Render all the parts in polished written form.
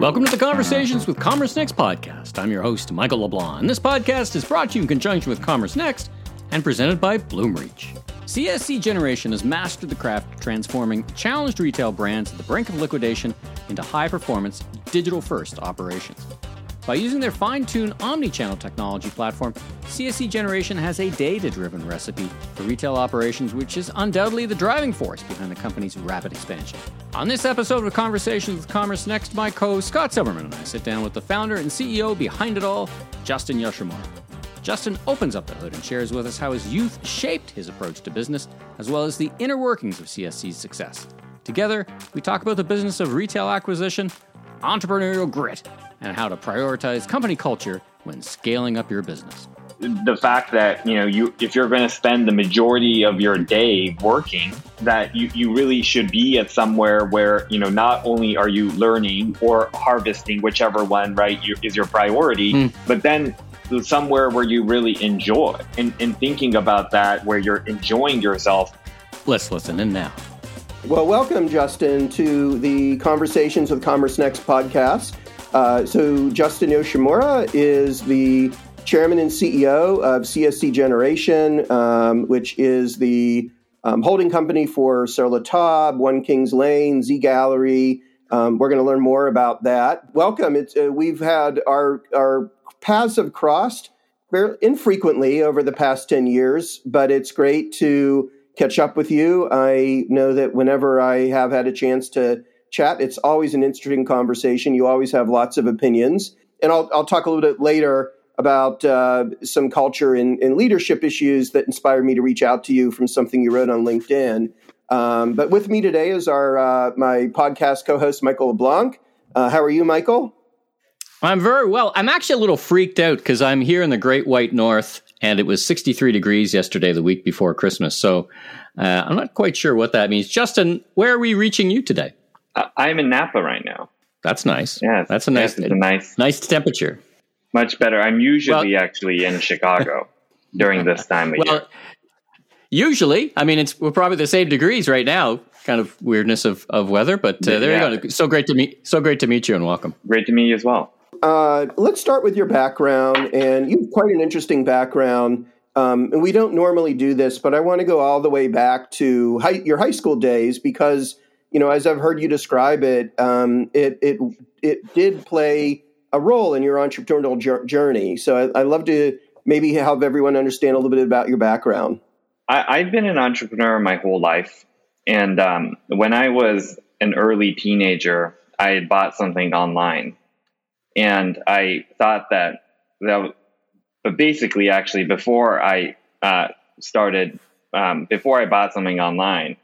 Welcome to the Conversations with Commerce Next podcast. I'm your host, Michael LeBlanc, and this podcast is brought to you in conjunction with Commerce Next and presented by Bloomreach. CSC Generation has mastered the craft of transforming challenged retail brands at the brink of liquidation into high-performance, digital-first operations. By using their fine-tuned omni-channel technology platform, CSC Generation has a data-driven recipe for retail operations, which is undoubtedly the driving force behind the company's rapid expansion. On this episode of Conversations with Commerce Next, my co-host Scott Silverman and I sit down with the founder and CEO behind it all, Justin Yoshimura. Justin opens up the hood and shares with us how his youth shaped his approach to business, as well as the inner workings of CSC's success. Together, we talk about the business of retail acquisition, entrepreneurial grit, and how to prioritize company culture when scaling up your business. The fact that, if you're going to spend the majority of your day working, that you really should be at somewhere where, not only are you learning or harvesting, whichever one, right, is your priority, but then somewhere where you really enjoy. And thinking about that, where you're enjoying yourself. Let's listen in now. Well, welcome, Justin, to the Conversations with Commerce Next podcast. So Justin Yoshimura is the chairman and CEO of CSC Generation, which is the holding company for Sur La Table, One Kings Lane, Z Gallerie. We're going to learn more about that. Welcome. We've had our paths have crossed very infrequently over the past 10 years, but it's great to catch up with you. I know that whenever I have had a chance to chat, it's always an interesting conversation. You always have lots of opinions. And I'll talk a little bit later about some culture and leadership issues that inspired me to reach out to you from something you wrote on LinkedIn. But with me today is my podcast co-host, Michael LeBlanc. How are you, Michael? I'm very well. I'm actually a little freaked out because I'm here in the Great White North, and it was 63 degrees yesterday, the week before Christmas. So I'm not quite sure what that means. Justin, where are we reaching you today? I'm in Napa right now. That's nice. Yeah, that's a nice, nice temperature. Much better. I'm usually actually in Chicago during this time of year. Usually, we're probably the same degrees right now. Kind of weirdness of weather, but there you go. So great to meet you, and welcome. Great to meet you as well. Let's start with your background, and you have quite an interesting background. And we don't normally do this, but I want to go all the way back to your high school days because, as I've heard you describe it, it did play a role in your entrepreneurial journey. So I'd love to maybe help everyone understand a little bit about your background. I've been an entrepreneur my whole life. And when I was an early teenager, I had bought something online. And I thought but basically, actually, before I before I bought something online,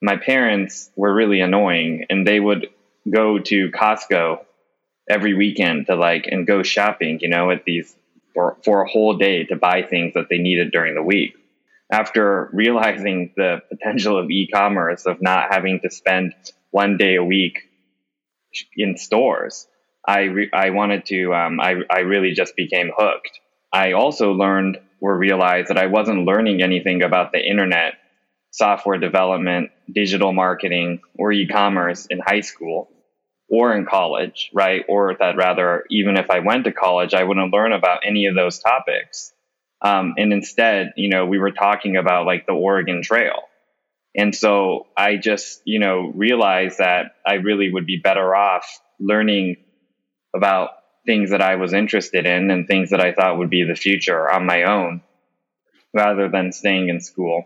my parents were really annoying, and they would go to Costco every weekend and go shopping, at these for a whole day to buy things that they needed during the week. After realizing the potential of e-commerce, of not having to spend one day a week in stores, I really just became hooked. I also realized that I wasn't learning anything about the internet, software development, digital marketing, or e-commerce in high school or in college, right? Or that rather, even if I went to college, I wouldn't learn about any of those topics. And instead, we were talking about the Oregon Trail. And so I just, realized that I really would be better off learning about things that I was interested in and things that I thought would be the future on my own rather than staying in school.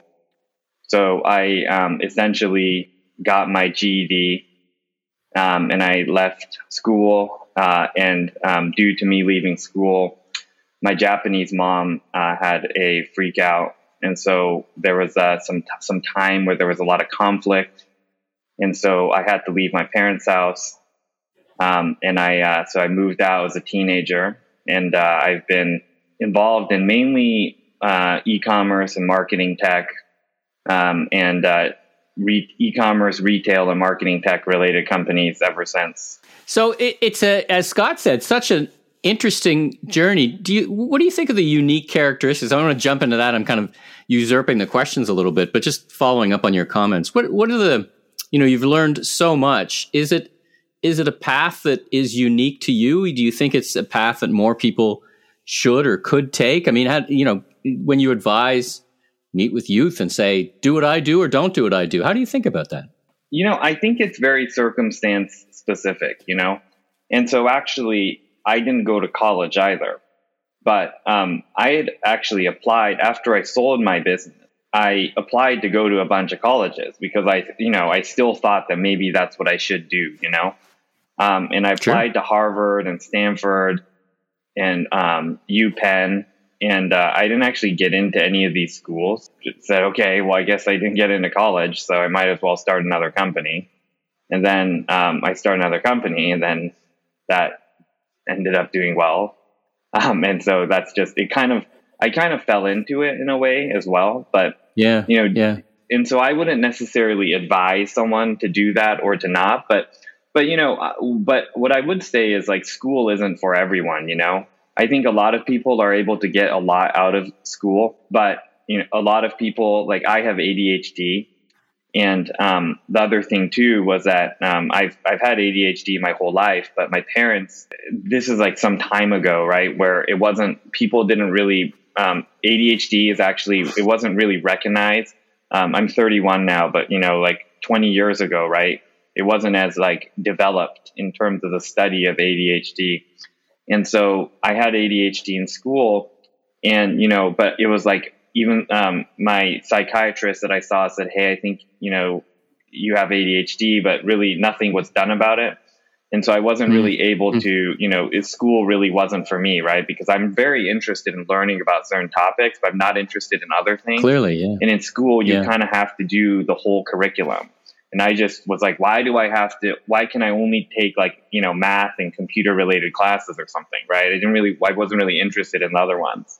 So I essentially got my GED, and I left school. And due to me leaving school, my Japanese mom had a freak out. And so there was some time where there was a lot of conflict. And so I had to leave my parents' house. So I moved out as a teenager, and I've been involved in mainly e-commerce and marketing tech, e-commerce, retail, and marketing tech related companies ever since. So it's as Scott said, such an interesting journey. What do you think of the unique characteristics? I want to jump into that. I'm kind of usurping the questions a little bit, but just following up on your comments. What are you've learned so much. Is it is it a path that is unique to you? Do you think it's a path that more people should or could take? I mean, how, you know, when you advise, meet with youth and say, do what I do or don't do what I do, how do you think about that? You know, I think it's very circumstance specific, you know? And so actually, I didn't go to college either. But I had actually applied after I sold my business. I applied to go to a bunch of colleges because I still thought that maybe that's what I should do, you know? And I applied to Harvard and Stanford and UPenn. And I didn't actually get into any of these schools. Just said, okay, well, I guess I didn't get into college, so I might as well start another company. And then I started another company, and then that ended up doing well. And so that's just, I kind of fell into it in a way as well. But and so I wouldn't necessarily advise someone to do that or to not, but what I would say is, like, school isn't for everyone, you know. I think a lot of people are able to get a lot out of school, but, you know, a lot of people, like, I have ADHD, and the other thing too was that I've had ADHD my whole life, but my parents, this is like some time ago, right, where it wasn't, people didn't really, ADHD is actually, it wasn't really recognized. I'm 31 now, but, you know, like 20 years ago, right, it wasn't as, like, developed in terms of the study of ADHD. And so I had ADHD in school, and, you know, but it was like, even my psychiatrist that I saw said, hey, I think, you know, you have ADHD, but really nothing was done about it. And so I wasn't really able to, you know, school really wasn't for me, right? Because I'm very interested in learning about certain topics, but I'm not interested in other things. Clearly, yeah. And in school, you kind of have to do the whole curriculum. And I just was like, why can I only take, like, you know, math and computer related classes or something, right? I wasn't really interested in the other ones,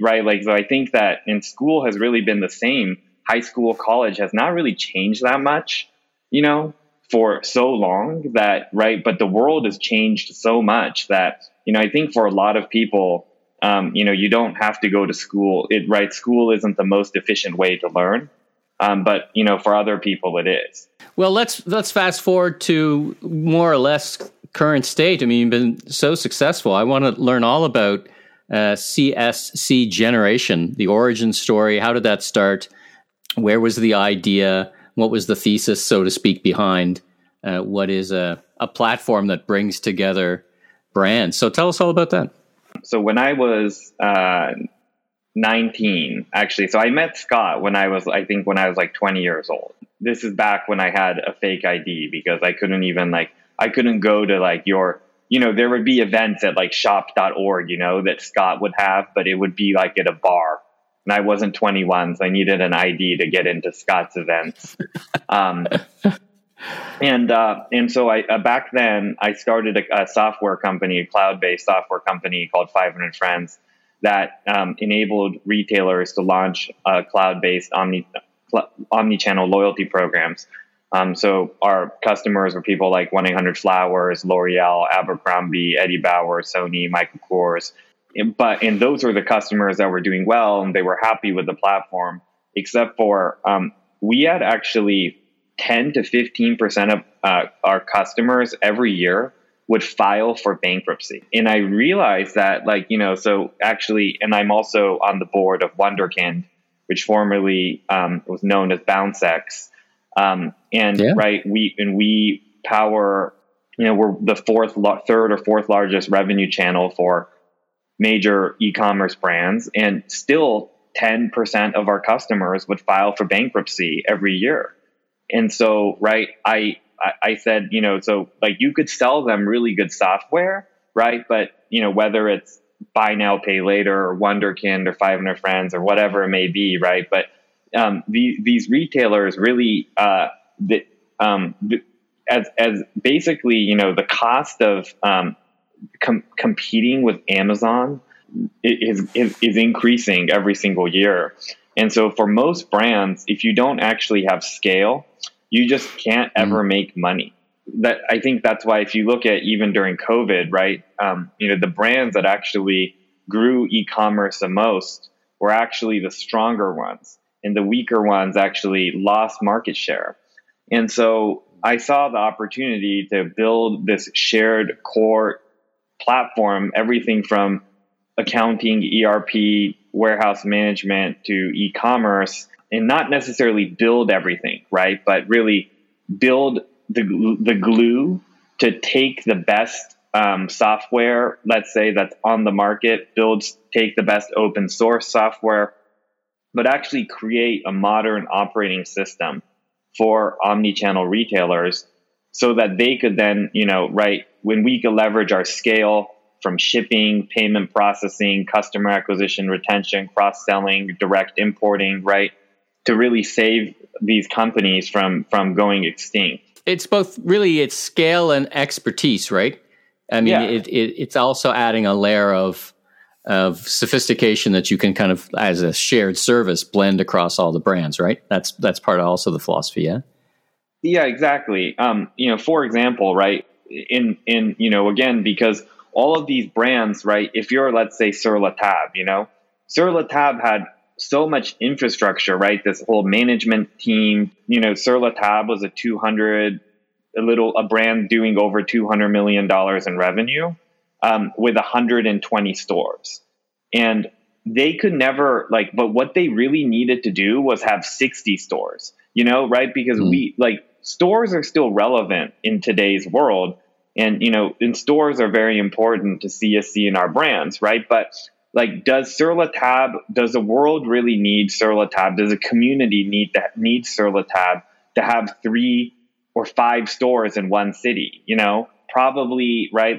right? Like, so I think that in school has really been the same. High school, college has not really changed that much, you know, for so long that, right. But the world has changed so much that, you know, I think for a lot of people, you know, you don't have to go to school, right? School isn't the most efficient way to learn. But, you know, for other people, it is. Well, let's fast forward to more or less current state. I mean, you've been so successful. I want to learn all about CSC Generation, the origin story. How did that start? Where was the idea? What was the thesis, so to speak, behind what is a platform that brings together brands? So tell us all about that. So when I was 19, actually. So I met Scott when I was like 20 years old. This is back when I had a fake ID because I couldn't go to, like, your, you know, there would be events at, like, shop.org, you know, that Scott would have, but it would be like at a bar, and I wasn't 21. So I needed an ID to get into Scott's events. And so I back then I started a software company, a cloud-based software company called 500 Friends. That enabled retailers to launch cloud-based omni-channel loyalty programs. So our customers were people like 1-800-Flowers, L'Oreal, Abercrombie, Eddie Bauer, Sony, Michael Kors. And those were the customers that were doing well, and they were happy with the platform, except for we had actually 10 to 15% of our customers every year would file for bankruptcy. And I realized that, like, you know, so actually, and I'm also on the board of Wunderkind, which formerly was known as BounceX. We power, you know, we're the third or fourth largest revenue channel for major e-commerce brands. And still 10% of our customers would file for bankruptcy every year. And so, right, I said, you know, so, like, you could sell them really good software, right? But, you know, whether it's Buy Now, Pay Later or Wunderkind or 500 Friends or whatever it may be, right? But these retailers really, as basically, you know, the cost of competing with Amazon is increasing every single year. And so for most brands, if you don't actually have scale, you just can't ever make money. That, I think that's why, if you look at even during COVID, right, you know, the brands that actually grew e-commerce the most were actually the stronger ones, and the weaker ones actually lost market share. And so I saw the opportunity to build this shared core platform, everything from accounting, ERP, warehouse management to e-commerce, and not necessarily build everything, right? But really build the glue to take the best software, let's say, that's on the market, take the best open source software, but actually create a modern operating system for omnichannel retailers so that they could then, right, when we could leverage our scale from shipping, payment processing, customer acquisition, retention, cross-selling, direct importing, right, to really save these companies from going extinct. It's both really it's scale and expertise, right? I mean, it's also adding a layer of sophistication that you can kind of, as a shared service, blend across all the brands, right? That's part of also the philosophy, yeah? Yeah, exactly. For example, right, in again, because all of these brands, right, if you're, let's say, Sur La Table, Sur La Table had so much infrastructure, right, this whole management team, Sur La Table was a brand doing over $200 million in revenue with 120 stores. And they could never but what they really needed to do was have 60 stores, right? Because stores are still relevant in today's world. And, and stores are very important to CSC and our brands, right? But does the world really need Sur La Table? Does a community need Sur La Table to have 3 or 5 stores in one city, probably, right?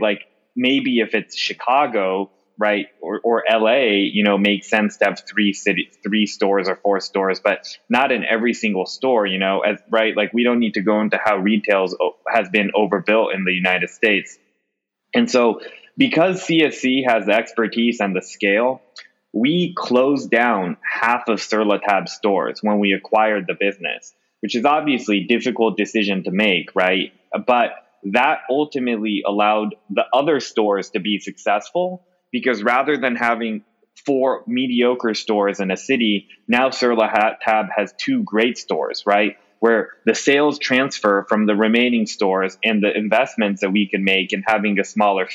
Maybe if it's Chicago, right, or LA, makes sense to have 3 stores or 4 stores, but not in every single store, right? We don't need to go into how retail has been overbuilt in the United States. And so because CSC has the expertise and the scale, we closed down half of Sur La Table stores when we acquired the business, which is obviously a difficult decision to make, right? But that ultimately allowed the other stores to be successful because rather than having 4 mediocre stores in a city, now Sur La Table has 2 great stores, right? Where the sales transfer from the remaining stores and the investments that we can make in having a smaller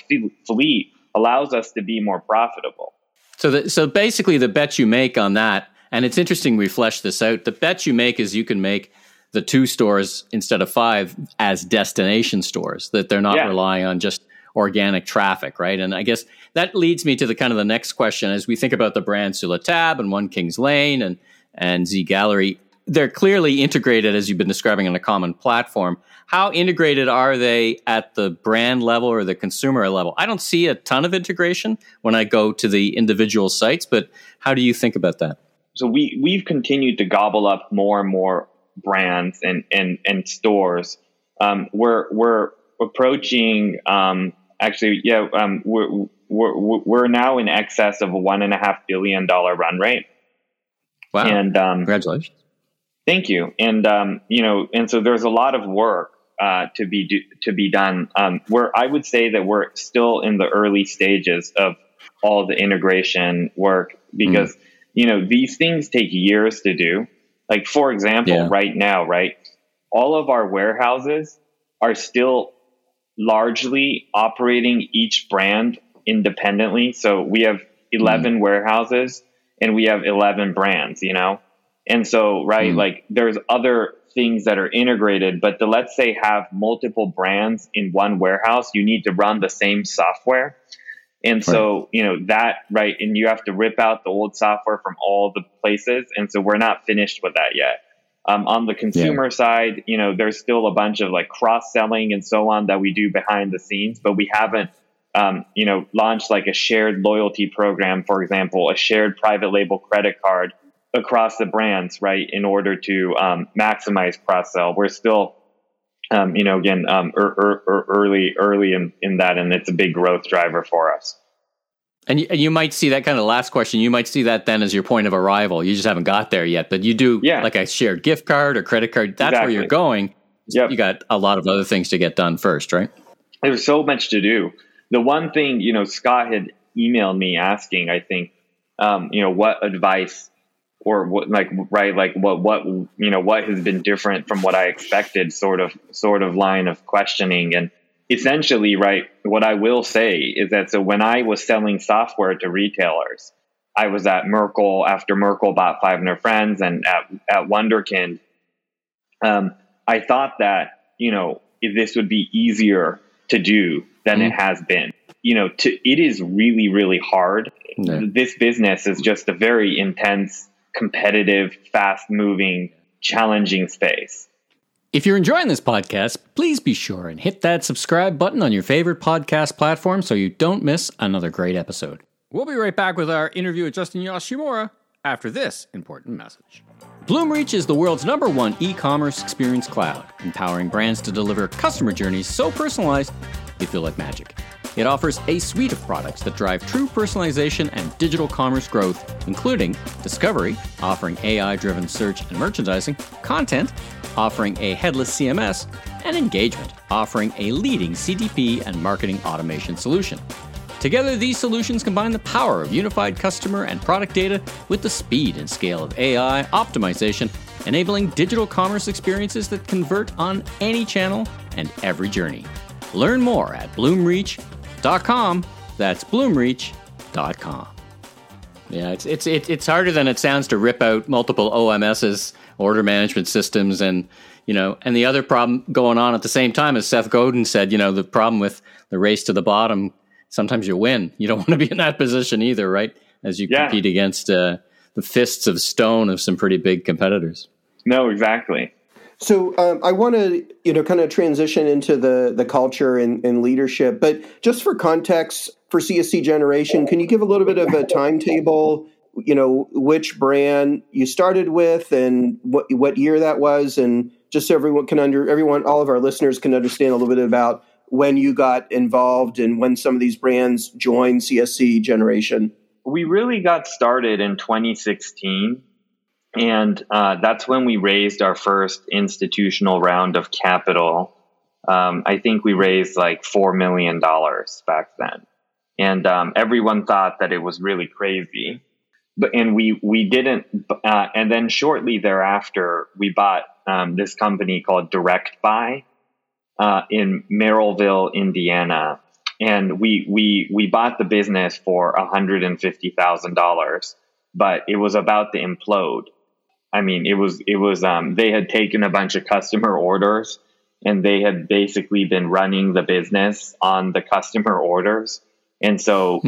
fleet allows us to be more profitable. So basically the bet you make on that, and it's interesting we flesh this out. The bet you make is you can make the 2 stores instead of 5 as destination stores, that they're not relying on just organic traffic, right? And I guess that leads me to the kind of the next question. As we think about the brand Sur La Table and One Kings Lane and Z Gallerie, they're clearly integrated, as you've been describing, on a common platform. How integrated are they at the brand level or the consumer level? I don't see a ton of integration when I go to the individual sites, but how do you think about that? So we've continued to gobble up more and more brands and stores. We're approaching we're now in excess of a $1.5 billion run rate. Wow! And congratulations. Thank you. And and so there's a lot of work to be done. Where I would say that we're still in the early stages of all the integration work because. These things take years to do. For example, right now, right, all of our warehouses are still largely operating each brand independently. So we have 11 warehouses and we have 11 brands, And so, right, there's other things that are integrated, but to, let's say, have multiple brands in one warehouse, you need to run the same software. And so, and you have to rip out the old software from all the places. And so we're not finished with that yet. On the consumer side, there's still a bunch of cross-selling and so on that we do behind the scenes, but we haven't, launched a shared loyalty program, for example, a shared private label credit card across the brands, right, in order to maximize cross-sell. We're still, early in that, and it's a big growth driver for us. And you might see that kind of last question. You might see that then as your point of arrival. You just haven't got there yet, but you do like a shared gift card or credit card. That's exactly where you're going. Yep. You got a lot of other things to get done first, right? There's so much to do. The one thing, Scott had emailed me asking, I think, what advice or what, like, right, like what, you know, what has been different from what I expected sort of line of questioning. And essentially, right, what I will say is that, so when I was selling software to retailers, I was at Merkle after Merkle bought 500 Friends and at Wunderkind. I thought that, you know, this would be easier to do than it has been. You know, it is really, really hard. No. This business is just a very intense, competitive, fast-moving, challenging space. If you're enjoying this podcast, please be sure and hit that subscribe button on your favorite podcast platform so you don't miss another great episode. We'll be right back with our interview with Justin Yoshimura after this important message. Bloomreach is the world's #1 e-commerce experience cloud, empowering brands to deliver customer journeys so personalized they feel like magic. It offers a suite of products that drive true personalization and digital commerce growth, including discovery, offering AI-driven search and merchandising, content, offering a headless CMS, and engagement, offering a leading CDP and marketing automation solution. Together, these solutions combine the power of unified customer and product data with the speed and scale of AI optimization, enabling digital commerce experiences that convert on any channel and every journey. Learn more at Bloomreach.com. That's Bloomreach.com. Yeah, it's harder than it sounds to rip out multiple OMSs, order management systems, and, you know, and the other problem going on at the same time, as Seth Godin said, you know, the problem with the race to the bottom, sometimes you win. You don't want to be in that position either, right? As you compete against the fists of stone of some pretty big competitors. No, exactly. So I want to, you know, kind of transition into the culture and leadership, but just for context for CSC Generation, can you give a little bit of a timetable, you know, which brand you started with and what year that was, and just so all of our listeners can understand a little bit about when you got involved and when some of these brands joined CSC Generation? We really got started in 2016. And that's when we raised our first institutional round of capital. I think we raised like $4 million back then. And everyone thought that it was really crazy. But we didn't. And then shortly thereafter, we bought this company called Direct Buy in Merrillville, Indiana. And we bought the business for $150,000, but it was about to implode. I mean, it was they had taken a bunch of customer orders and they had basically been running the business on the customer orders. And so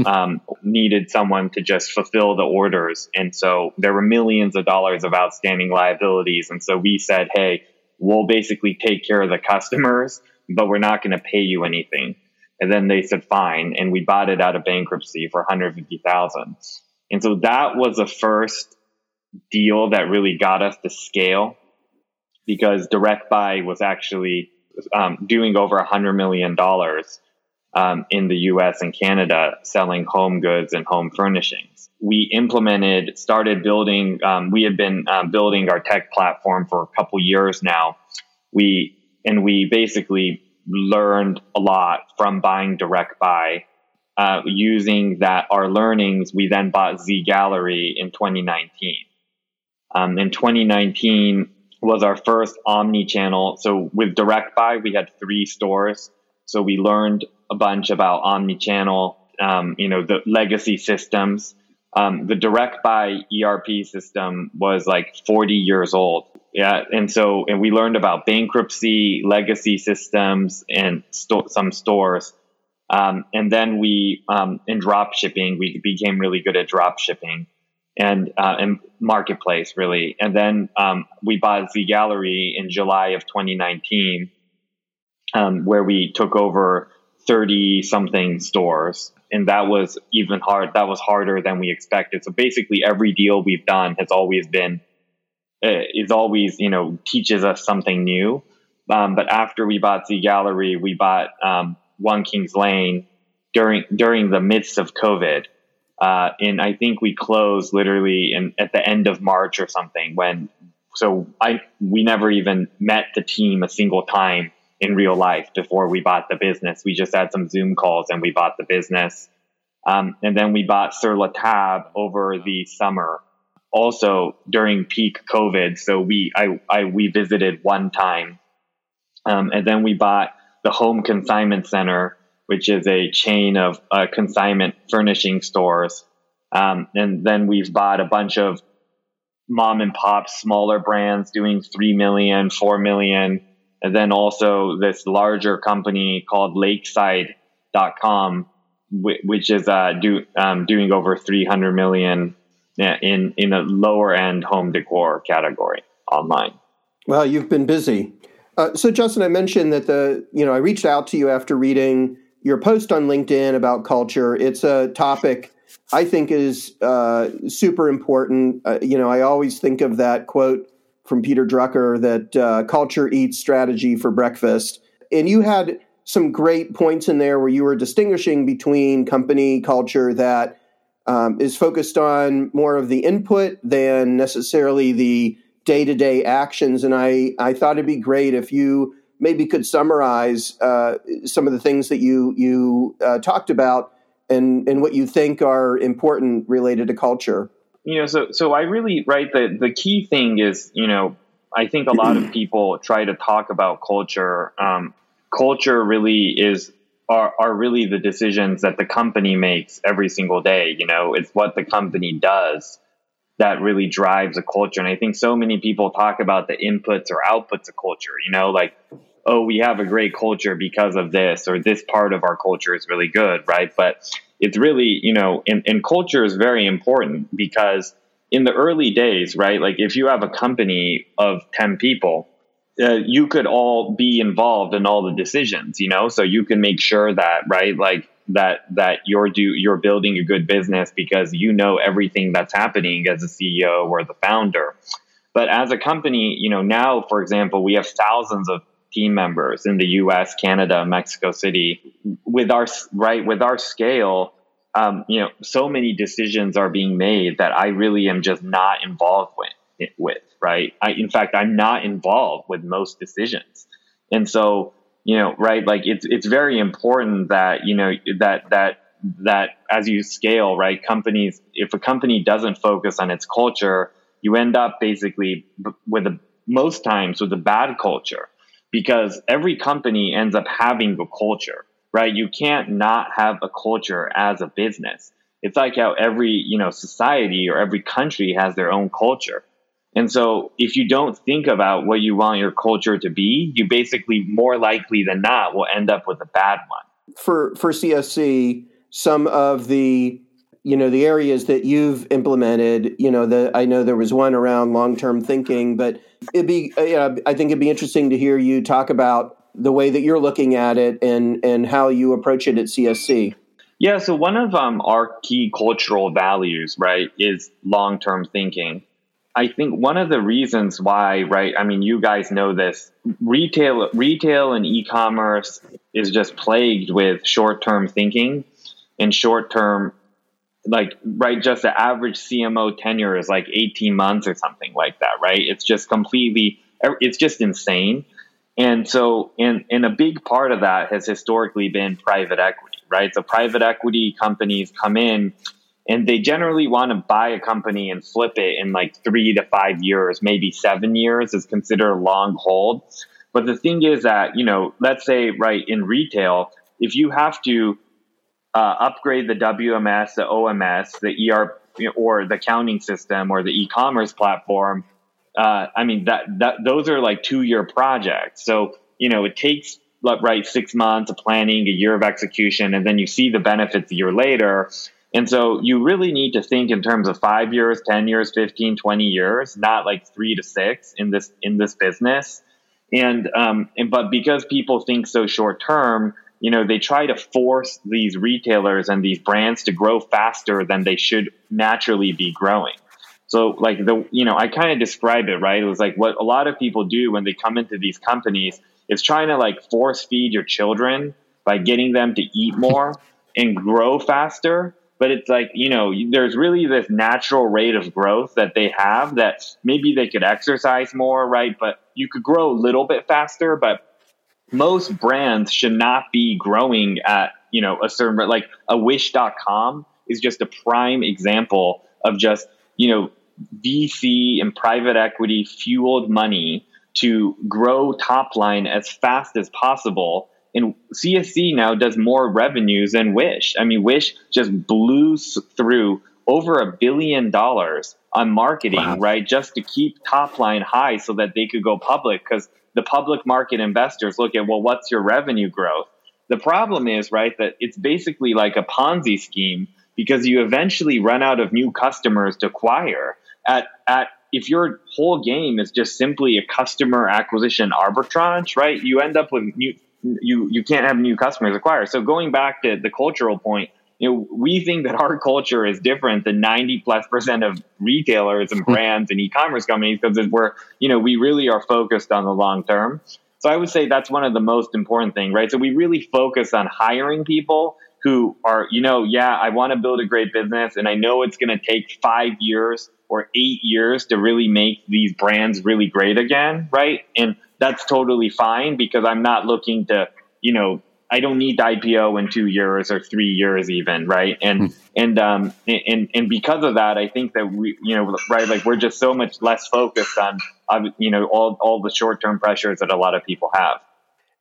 needed someone to just fulfill the orders. And so there were millions of dollars of outstanding liabilities. And so we said, hey, we'll basically take care of the customers, but we're not going to pay you anything. And then they said, fine. And we bought it out of bankruptcy for $150,000. And so that was the first deal that really got us to scale, because Direct Buy was actually doing over $100 million in the US and Canada, selling home goods and home furnishings. We started building, we had been building our tech platform for a couple years now. We basically learned a lot from buying Direct Buy. Using our learnings, we then bought Z Gallerie in 2019. In 2019 was our first omni-channel. So with Direct Buy, we had 3 stores. So we learned a bunch about omni-channel, you know, the legacy systems. The Direct Buy ERP system was like 40 years old. Yeah. And we learned about bankruptcy, legacy systems, and some stores. And then we, in drop shipping, we became really good at drop shipping. And marketplace, really. And then we bought Z Gallerie in July of 2019, where we took over 30-something stores. And that was even hard. That was harder than we expected. So basically every deal we've done has always been, you know, teaches us something new. But after we bought Z Gallerie, we bought One Kings Lane during the midst of COVID. And I think we closed literally at the end of March or something, we never even met the team a single time in real life before we bought the business. We just had some Zoom calls and we bought the business. And then we bought Sur La Table over the summer, also during peak COVID. So we visited one time. And then we bought the Home Consignment Center, which is a chain of consignment furnishing stores. And then we've bought a bunch of mom and pop smaller brands doing 3 million, 4 million. And then also this larger company called lakeside.com, which is doing over 300 million in a lower end home decor category online. Well, you've been busy. So Justin, I mentioned that I reached out to you after reading your post on LinkedIn about culture. It's a topic I think is super important. I always think of that quote from Peter Drucker that culture eats strategy for breakfast. And you had some great points in there where you were distinguishing between company culture that is focused on more of the input than necessarily the day-to-day actions. And I thought it'd be great if you maybe could summarize some of the things that you talked about and what you think are important related to culture. So I really, right, the key thing is, I think a lot of people try to talk about culture. Culture really are really the decisions that the company makes every single day. It's what the company does that really drives a culture. And I think so many people talk about the inputs or outputs of culture, we have a great culture because of this, or this part of our culture is really good, right? But it's really, and culture is very important because in the early days, right? Like if you have a company of 10 people, you could all be involved in all the decisions, so you can make sure that, right? Like that you're building a good business because everything that's happening as a CEO or the founder. But as a company, now, for example, we have thousands of team members in the U.S., Canada, Mexico City. With our scale, so many decisions are being made that I really am just not involved with, right? I'm not involved with most decisions. And so, right, like it's very important that, that as you scale, right, companies, if a company doesn't focus on its culture, you end up basically most times with a bad culture. Because every company ends up having a culture, right? You can't not have a culture as a business. It's like how every, society or every country has their own culture. And so if you don't think about what you want your culture to be, you basically more likely than not will end up with a bad one. For CSC, some of the, the areas that you've implemented, I know there was one around long-term thinking, but I think it'd be interesting to hear you talk about the way that you're looking at it and how you approach it at CSC. Yeah. So one of our key cultural values, right, is long-term thinking. I think one of the reasons why, right, I mean, you guys know this, retail and e-commerce is just plagued with short-term thinking and short-term, like, right, just the average CMO tenure is like 18 months or something like that, right? It's just completely, it's just insane. And so, and a big part of that has historically been private equity, right? So private equity companies come in and they generally want to buy a company and flip it in like 3 to 5 years, maybe 7 years is considered a long hold. But the thing is that, let's say, right, in retail, if you have to upgrade the WMS, the OMS, the ERP, or the accounting system, or the e-commerce platform. Those are like 2-year projects. So it takes, right, 6 months of planning, a year of execution, and then you see the benefits a year later. And so you really need to think in terms of 5 years, 10 years, 15, 20 years, not like 3 to 6 in this business. But because people think so short term, they try to force these retailers and these brands to grow faster than they should naturally be growing. So like I kind of describe it, right? It was like what a lot of people do when they come into these companies is trying to like force feed your children by getting them to eat more and grow faster. But it's like, there's really this natural rate of growth that they have that maybe they could exercise more, right? But you could grow a little bit faster, but most brands should not be growing at, a certain rate. Like a Wish.com is just a prime example of just, VC and private equity fueled money to grow top line as fast as possible. And CSC now does more revenues than Wish. I mean, Wish just blew through over $1 billion on marketing, wow, right? Just to keep top line high so that they could go public, because the public market investors look at, well, what's your revenue growth? The problem is, right, that it's basically like a Ponzi scheme, because you eventually run out of new customers to acquire. If your whole game is just simply a customer acquisition arbitrage, right, you end up with you can't have new customers acquire. So going back to the cultural point, you know, we think that our culture is different than 90+% of retailers and brands and e-commerce companies, because we're, you know, we really are focused on the long term. So I would say that's one of the most important things, right? So we really focus on hiring people who are, you know, yeah, I want to build a great business, and I know it's going to take 5 years or 8 years to really make these brands really great again, right? And that's totally fine, because I'm not looking to, you know, I don't need to IPO in 2 years or 3 years even, right? And because of that, I think that we, you know, right, like we're just so much less focused on, you know, all the short-term pressures that a lot of people have.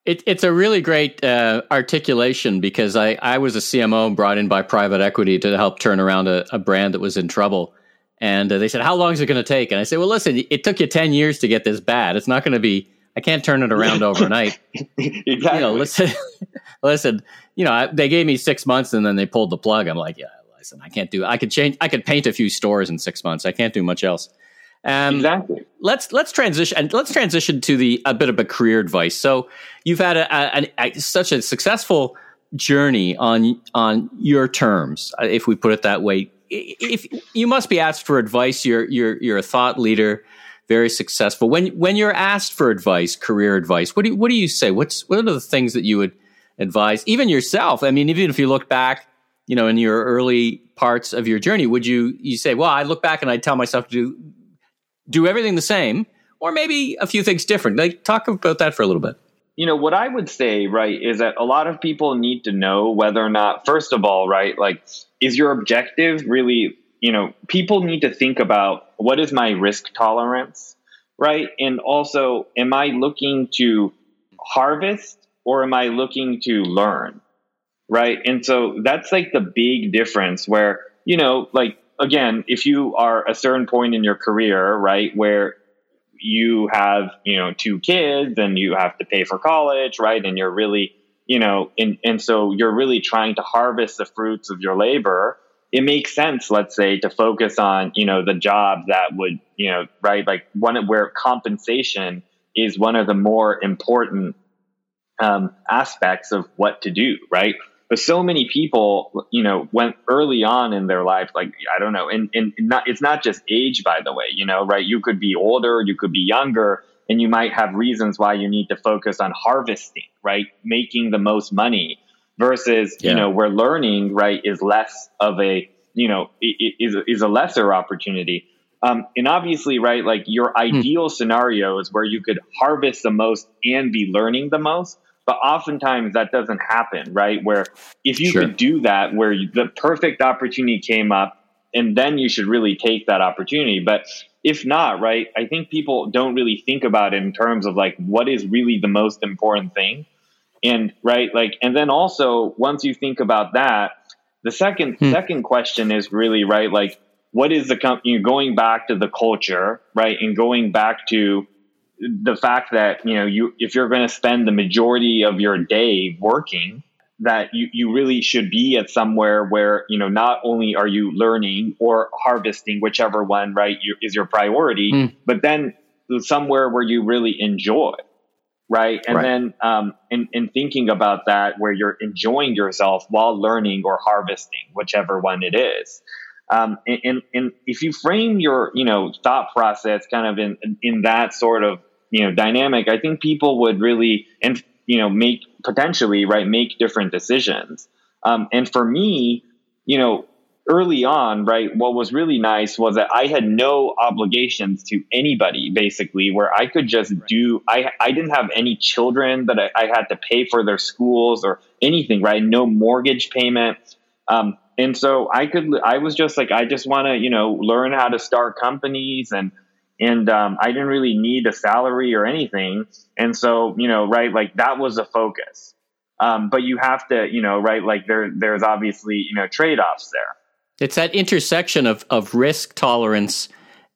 It's a really great articulation, because I was a CMO brought in by private equity to help turn around a brand that was in trouble. And they said, how long is it going to take? And I said, well, listen, it took you 10 years to get this bad. It's not going to be, I can't turn it around overnight. Exactly. You know, listen, you know, they gave me 6 months and then they pulled the plug. I'm like, yeah, listen, I can't do, I could paint a few stores in 6 months. I can't do much else. Exactly. Let's transition to a bit of a career advice. So you've had such a successful journey on your terms, if we put it that way. If you must be asked for advice, you're a thought leader, very successful. When you're asked for advice, career advice, what do you say? What are the things that you would advise, even yourself? I mean, even if you look back, you know, in your early parts of your journey, would you say, well, I look back and I tell myself to do everything the same, or maybe a few things different? Like, talk about that for a little bit. You know, what I would say, right, is that a lot of people need to know whether or not, first of all, right, like, is your objective really, you know, people need to think about, what is my risk tolerance, right? And also, am I looking to harvest or am I looking to learn, right? And so that's like the big difference where, you know, like, again, if you are a certain point in your career, right, where you have, you know, 2 kids and you have to pay for college, right, and you're really, you know, and so you're really trying to harvest the fruits of your labor, it makes sense, let's say, to focus on, you know, the job that would, you know, right, like one where compensation is one of the more important aspects of what to do, right? But so many people, you know, went early on in their life, like, I don't know, and not, it's not just age, by the way, you know, right? You could be older, you could be younger, and you might have reasons why you need to focus on harvesting, right? Making the most money versus, yeah, you know, where learning, right, is less of a, you know, is a lesser opportunity. And obviously, right, like your ideal scenario is where you could harvest the most and be learning the most. But oftentimes that doesn't happen, right? Where if you could do that, where the perfect opportunity came up, and then you should really take that opportunity. But if not, right, I think people don't really think about it in terms of like, what is really the most important thing? And right, like, and then also once you think about that, the second question is really, right, like, what is the company, going back to the culture, right? And going back to the fact that, you know, if you're going to spend the majority of your day working, that you really should be at somewhere where, you know, not only are you learning or harvesting, whichever one, right, is your priority, but then somewhere where you really enjoy, right? And then in thinking about that, where you're enjoying yourself while learning or harvesting, whichever one it is. And if you frame your, you know, thought process kind of in that sort of, you know, dynamic, I think people would really, and, you know, make different decisions. And for me, you know, early on, right, what was really nice was that I had no obligations to anybody, basically, where I could just I didn't have any children that I had to pay for their schools or anything, right? No mortgage payment. And so I was just like, I just want to, you know, learn how to start companies, and I didn't really need a salary or anything. And so, you know, right, like that was the focus. But you have to, you know, right, like there's obviously, you know, trade-offs there. It's that intersection of risk tolerance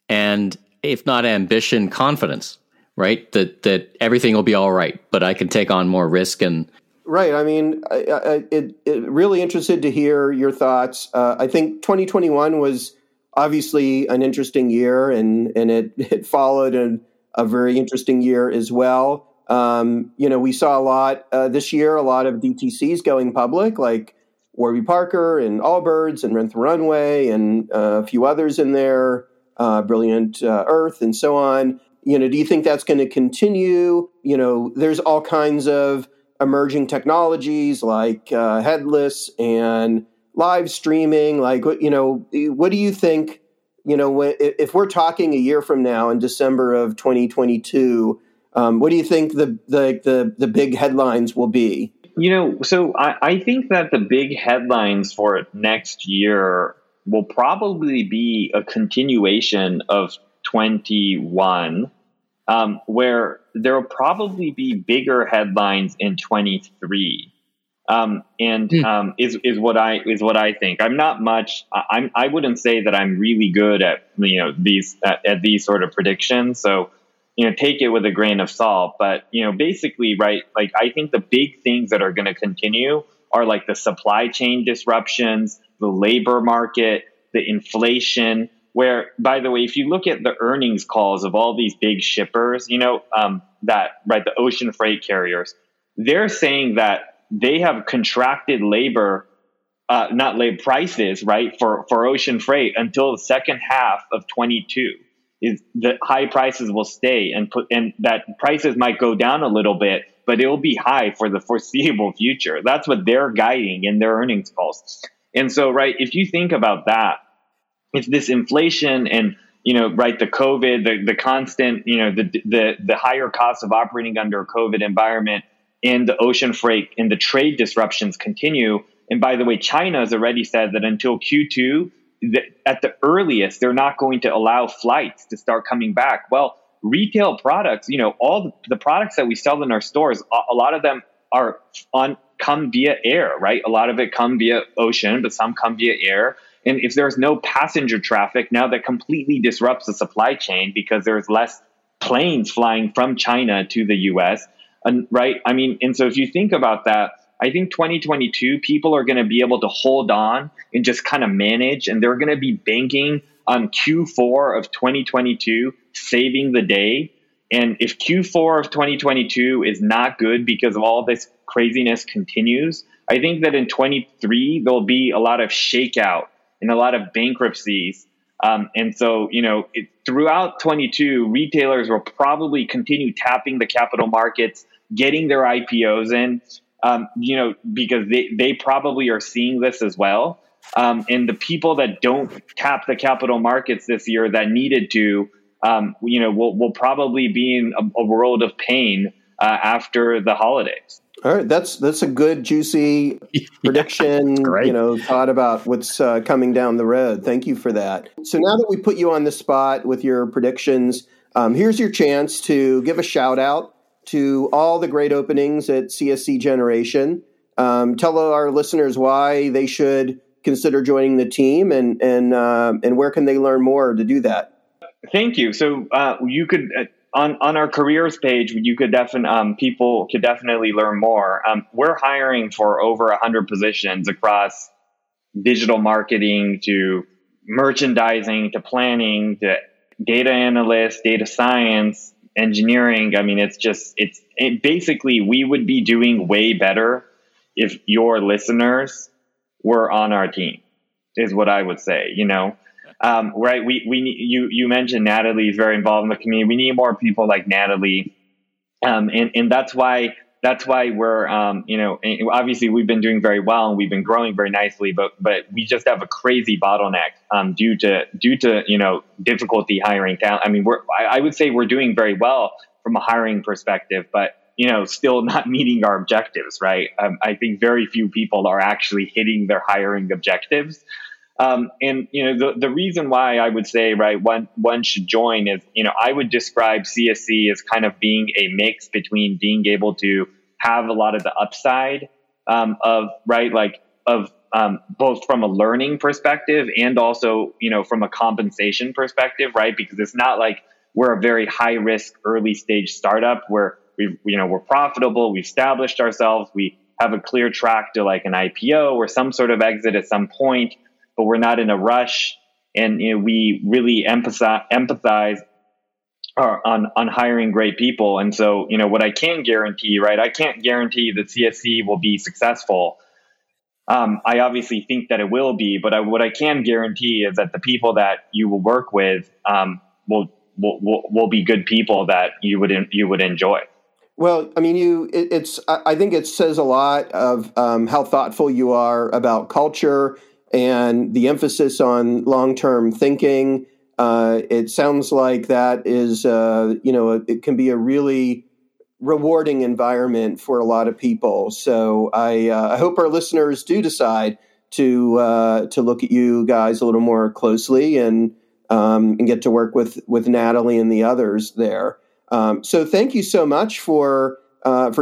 and, if not ambition, confidence, right? That everything will be all right, but I can take on more risk and... Right. I mean, I really interested to hear your thoughts. I think 2021 was obviously an interesting year, and it followed a very interesting year as well. You know, we saw a lot this year, a lot of DTCs going public, like Warby Parker and Allbirds and Rent the Runway and a few others in there, Brilliant Earth and so on. You know, do you think that's going to continue? You know, there's all kinds of emerging technologies like headless and live streaming. Like, you know, what do you think, you know, if we're talking a year from now in December of 2022, what do you think the big headlines will be? You know, so I think that the big headlines for next year will probably be a continuation of 21, where there will probably be bigger headlines in 23, is what I think. I'm not much. I wouldn't say that I'm really good at, you know, these at these sort of predictions. So, you know, take it with a grain of salt. But, you know, basically, right, like I think the big things that are going to continue are like the supply chain disruptions, the labor market, the inflation. Where, by the way, if you look at the earnings calls of all these big shippers, you know, that, right, the ocean freight carriers, they're saying that they have contracted labor, not labor prices, right, for ocean freight until the second half of 22. Is the high prices will stay and that prices might go down a little bit, but it will be high for the foreseeable future. That's what they're guiding in their earnings calls. And so, right, if you think about that, it's this inflation and, you know, right, the COVID, the constant, you know, the higher cost of operating under a COVID environment, and the ocean freight and the trade disruptions continue. And by the way, China has already said that until Q2, at the earliest, they're not going to allow flights to start coming back. Well, retail products, you know, all the products that we sell in our stores, a lot of them come via air, right? A lot of it come via ocean, but some come via air. And if there's no passenger traffic, now that completely disrupts the supply chain because there's less planes flying from China to the U.S., and, right? I mean, and so if you think about that, I think 2022, people are going to be able to hold on and just kind of manage, and they're going to be banking on Q4 of 2022, saving the day. And if Q4 of 2022 is not good because of all this craziness continues, I think that in 23, there'll be a lot of shakeout and a lot of bankruptcies. And so, you know, throughout 22, retailers will probably continue tapping the capital markets, getting their IPOs in, you know, because they probably are seeing this as well. And the people that don't tap the capital markets this year that needed to, you know, will probably be in a world of pain after the holidays. All right, that's a good, juicy prediction, yeah, you know, thought about what's coming down the road. Thank you for that. So now that we put you on the spot with your predictions, here's your chance to give a shout out to all the great openings at CSC Generation. Tell our listeners why they should consider joining the team, and where can they learn more to do that. Thank you. So you could. On our careers page, you could people could definitely learn more. We're hiring for over 100 positions across digital marketing to merchandising to planning to data analysts, data science, engineering. I mean, basically we would be doing way better if your listeners were on our team, is what I would say, you know. Right. You mentioned Natalie is very involved in the community. We need more people like Natalie. And that's why we're, you know, obviously we've been doing very well and we've been growing very nicely, but we just have a crazy bottleneck, due to, you know, difficulty hiring talent. I mean, I would say we're doing very well from a hiring perspective, but still not meeting our objectives, right? I think very few people are actually hitting their hiring objectives. And the reason why I would say, right, one should join is, I would describe CSC as kind of being a mix between being able to have a lot of the upside of both from a learning perspective and also, from a compensation perspective, right? Because it's not like we're a very high risk early stage startup where we're profitable, we've established ourselves, we have a clear track to like an IPO or some sort of exit at some point, but we're not in a rush. And we really empathize on hiring great people. And so, what I can guarantee, right, I can't guarantee that CSC will be successful. I obviously think that it will be, but what I can guarantee is that the people that you will work with will be good people that you would enjoy. Well, I mean, I think it says a lot of how thoughtful you are about culture and the emphasis on long-term thinking. It sounds like that is, it can be a really rewarding environment for a lot of people. So I hope our listeners do decide to look at you guys a little more closely and get to work with Natalie and the others there. So thank you so much for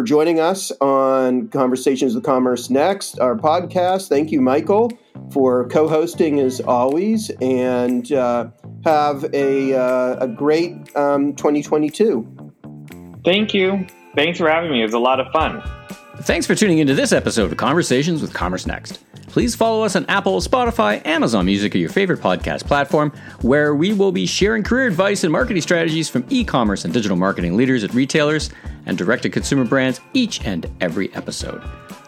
joining us on Conversations with Commerce Next, our podcast. Thank you, Michael, for co-hosting as always, and have a great 2022. Thank you. Thanks for having me. It was a lot of fun. Thanks for tuning into this episode of Conversations with Commerce Next. Please follow us on Apple, Spotify, Amazon Music, or your favorite podcast platform, where we will be sharing career advice and marketing strategies from e-commerce and digital marketing leaders at retailers and direct-to-consumer brands each and every episode.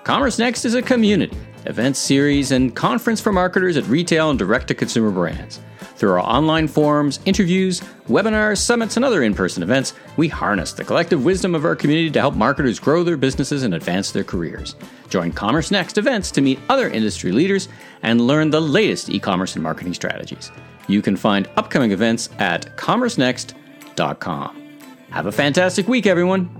Commerce Next is a community, event series, and conference for marketers at retail and direct-to-consumer brands. Through our online forums, interviews, webinars, summits, and other in-person events, we harness the collective wisdom of our community to help marketers grow their businesses and advance their careers. Join Commerce Next events to meet other industry leaders and learn the latest e-commerce and marketing strategies. You can find upcoming events at commercenext.com. Have a fantastic week, everyone.